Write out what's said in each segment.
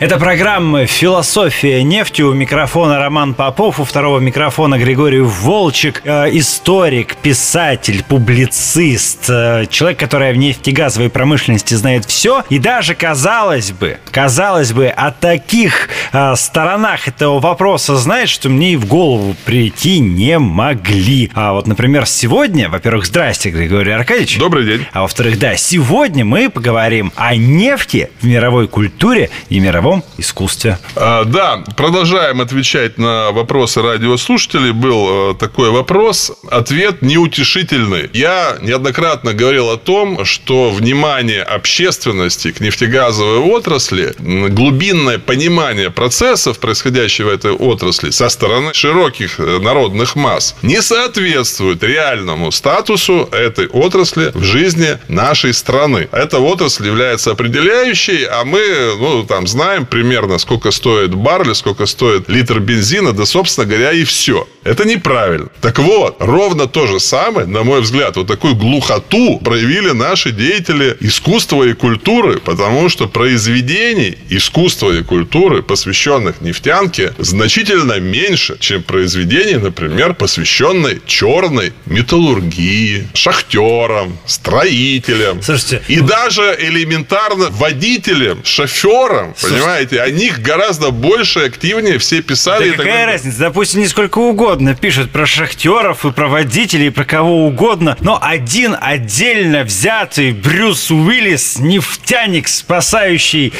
Это программа «Философия нефти». У микрофона Роман Попов, у второго микрофона Григорий Волчик. Историк, писатель, публицист. Человек, который в нефтегазовой промышленности знает все. И даже, казалось бы, о таких сторонах этого вопроса знает, что мне и в голову прийти не могли. А вот, например, сегодня, во-первых, здрасте, Григорий Аркадьевич. Добрый день. А во-вторых, да, сегодня мы поговорим о нефти в мировой культуре и мировой искусстве. Да, продолжаем отвечать на вопросы радиослушателей. Был такой вопрос. Ответ неутешительный. Я неоднократно говорил о том, что внимание общественности к нефтегазовой отрасли, глубинное понимание процессов, происходящих в этой отрасли со стороны широких народных масс, не соответствует реальному статусу этой отрасли в жизни нашей страны. Эта отрасль является определяющей, а мы, знаем примерно, сколько стоит баррель, сколько стоит литр бензина, да, собственно говоря, и все. Это неправильно. Так вот, ровно то же самое, на мой взгляд, вот такую глухоту проявили наши деятели искусства и культуры, потому что произведений искусства и культуры, посвященных нефтянке, значительно меньше, чем произведений, например, посвященной черной металлургии, шахтерам, строителям. Слушайте, и даже элементарно водителям, шоферам. Понимаете, о них гораздо больше, активнее все писали. Да какая разница, допустим, не сколько угодно пишут про шахтеров и про водителей, и про кого угодно, но один отдельно взятый Брюс Уиллис, нефтяник, спасающий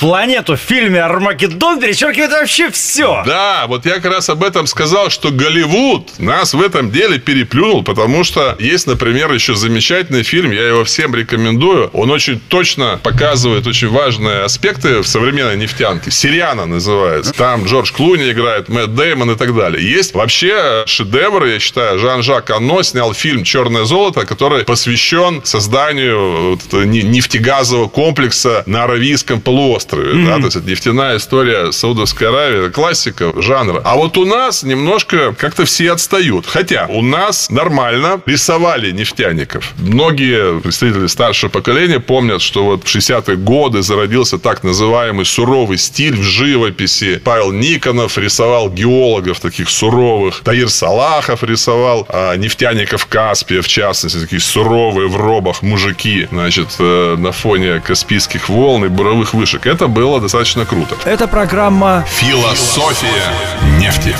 планету в фильме «Армагеддон», перечеркивает вообще все. Да, вот я как раз об этом сказал, что Голливуд нас в этом деле переплюнул, потому что есть, например, еще замечательный фильм, я его всем рекомендую, он очень точно показывает очень важные аспекты в современном нефтянки. «Сириана» называется. Там Джордж Клуни играет, Мэтт Дэймон и так далее. Есть вообще шедевр, я считаю, Жан-Жак Анно снял фильм «Черное золото», который посвящен созданию нефтегазового комплекса на Аравийском полуострове. Mm-hmm. Да, то есть это нефтяная история Саудовской Аравии, классика жанра. А вот у нас немножко как-то все отстают. Хотя у нас нормально рисовали нефтяников. Многие представители старшего поколения помнят, что вот в 60-е годы зародился так называемый суровый стиль в живописи. Павел Никонов рисовал геологов таких суровых. Таир Салахов рисовал нефтяников Каспия, в частности, такие суровые в робах мужики, на фоне каспийских волн и буровых вышек. Это было достаточно круто. Это программа «Философия нефти».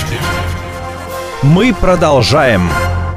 Мы продолжаем.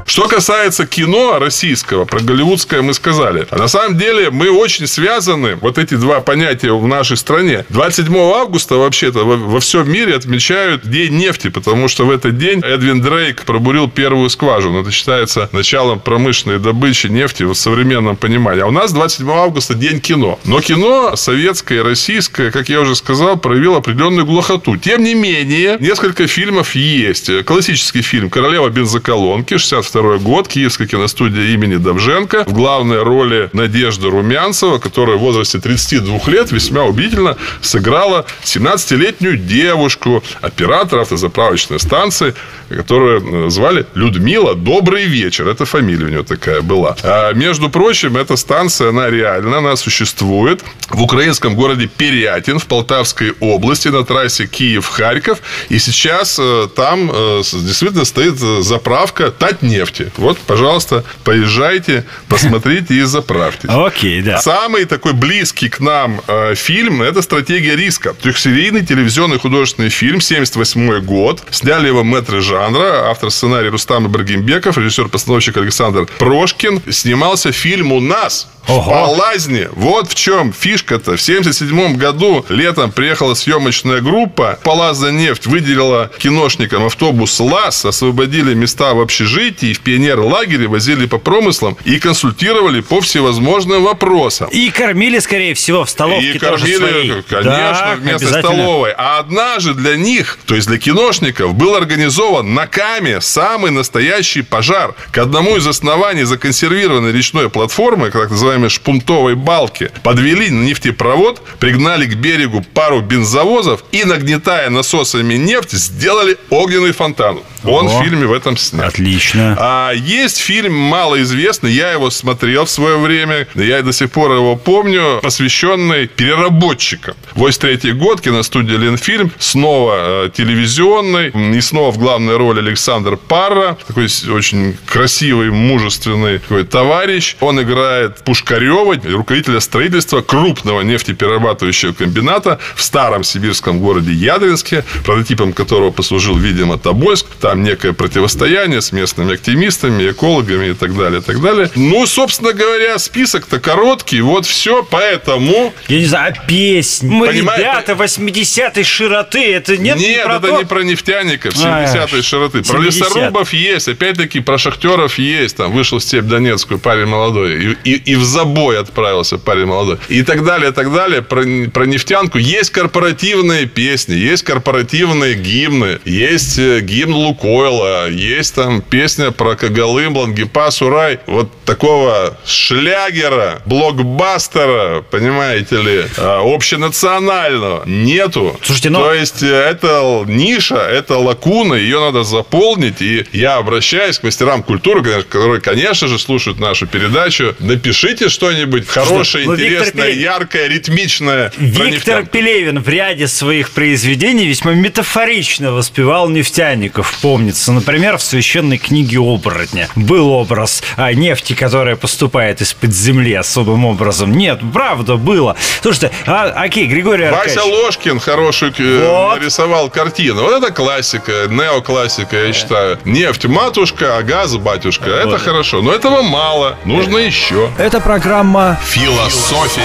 Что касается кино российского, про голливудское мы сказали. А на самом деле мы очень связаны, вот эти два понятия в нашей стране. 27 августа вообще-то во всем мире отмечают День нефти, потому что в этот день Эдвин Дрейк пробурил первую скважину. Это считается началом промышленной добычи нефти в современном понимании. А у нас 27 августа День кино. Но кино советское и российское, как я уже сказал, проявило определенную глухоту. Тем не менее, несколько фильмов есть. Классический фильм «Королева бензоколонки», 1962 год, Киевская киностудия имени Довженко. В главной роли Надежда Румянцева, которая в возрасте 32 лет весьма убедительно сыграла 17-летнюю девушку, оператора автозаправочной станции, которую звали Людмила Добрый Вечер. Это фамилия у нее такая была. А, между прочим, эта станция, она реально, она существует в украинском городе Перятин, в Полтавской области, на трассе Киев-Харьков. И сейчас там действительно стоит заправка «Татнефть». Вот, пожалуйста, поезжайте, посмотрите и заправьтесь. Окей, да. Самый такой близкий к нам фильм – это «Стратегия риска». Трехсерийный телевизионный художественный фильм, 1978 год. Сняли его мэтры жанра, автор сценария Рустам Ибрагимбеков, режиссер-постановщик Александр Прошкин. Снимался фильм у нас. Ого. В Полазне. Вот в чем фишка-то. В 1977 году летом приехала съемочная группа. Полазнефть выделила киношникам автобус «Лаз», освободили места в общежитии. их пионер-лагере возили по промыслам и консультировали по всевозможным вопросам. И кормили, скорее всего, в столовке и тоже кормили, своей. Конечно, да, в местной столовой. А однажды для них, то есть для киношников, был организован на Каме самый настоящий пожар. К одному из оснований законсервированной речной платформы, так называемой шпунтовой балки, подвели нефтепровод, пригнали к берегу пару бензовозов и, нагнетая насосами нефть, сделали огненный фонтан. Он в фильме в этом снят. Отлично. А есть фильм малоизвестный, я его смотрел в свое время, я до сих пор его помню, посвященный переработчикам. 1983 год, киностудия «Ленфильм», снова телевизионный, и снова в главной роли Александр Парро, такой очень красивый, мужественный такой товарищ. Он играет Пушкарева, руководителя строительства крупного нефтеперерабатывающего комбината в старом сибирском городе Ядринске, прототипом которого послужил, видимо, Тобольск. Там некое противостояние с местными активистами, экологами и так далее, и так далее. Ну, собственно говоря, список-то короткий, вот все, поэтому... Я не знаю, а песни? Мы, ребята, 80-й широты, это нет? Нет, это не про нефтяников 70-й широты. Про лесорубов есть, опять-таки про шахтеров есть. Там вышел в степь Донецкую парень молодой, и в забой отправился парень молодой. И так далее, и так далее. Про нефтянку есть корпоративные песни, есть корпоративные гимны, есть гимн Лукойла, есть там песня про Когалым, Лангепас, Урай. Вот такого шлягера, блокбастера, понимаете ли, общенационального нету. Слушайте, но... То есть, это ниша, это лакуна, ее надо заполнить. И я обращаюсь к мастерам культуры, которые, конечно же, слушают нашу передачу. Напишите что-нибудь хорошее, интересное, яркое, ритмичное. Виктор Пелевин в ряде своих произведений весьма метафорично воспевал нефтяников. Помнится, например, в «Священной книге оборотня» был образ нефти, которая поступает из-под земли особым образом. Нет, правда, было. Слушайте, окей, Григорий Аркадьевич. Вася Ложкин хорошую нарисовал картину. Вот это классика, неоклассика, я считаю. Нефть матушка, а газ батюшка. Это вот хорошо, но этого мало. Нужно еще. Это программа «Философия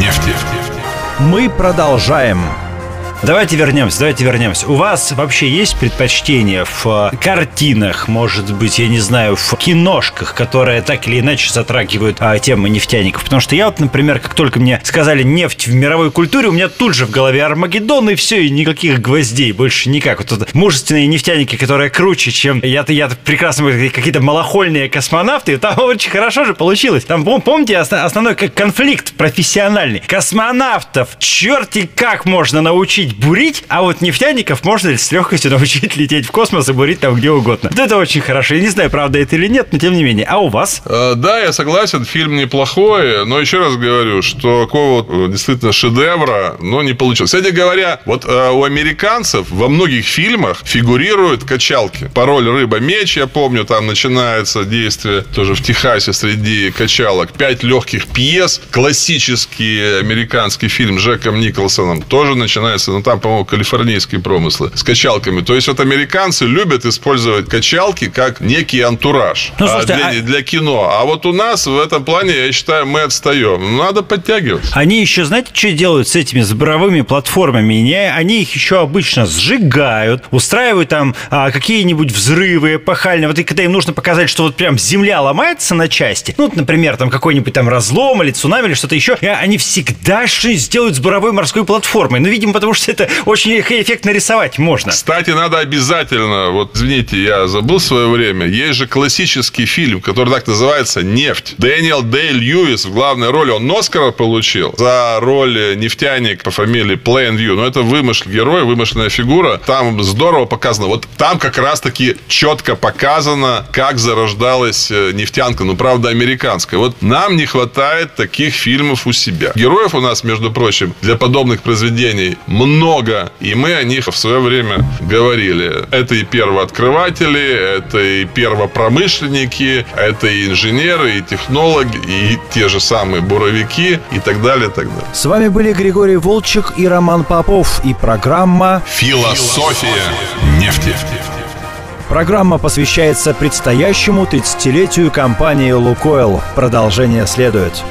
нефти». Мы продолжаем. Давайте вернемся. У вас вообще есть предпочтение в картинах, может быть, я не знаю, в киношках, которые так или иначе затрагивают темы нефтяников? Потому что я вот, например, как только мне сказали «нефть в мировой культуре», у меня тут же в голове Армагеддон, и все, и никаких гвоздей, больше никак. Вот это мужественные нефтяники, которые круче, чем... Я-то прекрасно говорю, какие-то малохольные космонавты, там очень хорошо же получилось. Там, помните, основной конфликт профессиональный. Космонавтов черти как можно научить бурить, а вот нефтяников можно с легкостью научить лететь в космос и бурить там где угодно. Вот это очень хорошо. Я не знаю, правда это или нет, но тем не менее. А у вас? Да, я согласен, фильм неплохой, но еще раз говорю, что какого действительно шедевра, но не получилось. Кстати говоря, вот у американцев во многих фильмах фигурируют качалки. Пароль «Рыба-меч», я помню, там начинается действие тоже в Техасе среди качалок. 5 легких пьес. Классический американский фильм с Джеком Николсоном тоже начинается, но там, по-моему, калифорнийские промыслы с качалками. То есть, вот американцы любят использовать качалки как некий антураж, ну, слушайте, для кино. А вот у нас в этом плане, я считаю, мы отстаем. Надо подтягивать. Они еще, знаете, что делают с этими буровыми платформами? Они их еще обычно сжигают, устраивают там какие-нибудь взрывы эпохальные. Вот и когда им нужно показать, что вот прям земля ломается на части, ну, вот, например, там какой-нибудь там разлом или цунами или что-то еще, они всегда что-нибудь сделают с буровой морской платформой. Ну, видимо, потому что это очень эффектно рисовать можно. Кстати, надо обязательно, вот извините, я забыл в свое время, есть же классический фильм, который так называется «Нефть». Дэниел Дэй-Льюис в главной роли, он Оскара получил за роль нефтяник по фамилии Плейнвью, но это вымышленный герой, вымышленная фигура, там здорово показано, вот там как раз-таки четко показано, как зарождалась нефтянка, ну, правда, американская. Вот нам не хватает таких фильмов у себя. Героев у нас, между прочим, для подобных произведений много, и мы о них в свое время говорили. Это и первооткрыватели, это и первопромышленники, это и инженеры, и технологи, и те же самые буровики, и так далее, и так далее. С вами были Григорий Волчик и Роман Попов, и программа «Философия нефти». Программа посвящается предстоящему 30-летию компании «Лукойл». Продолжение следует.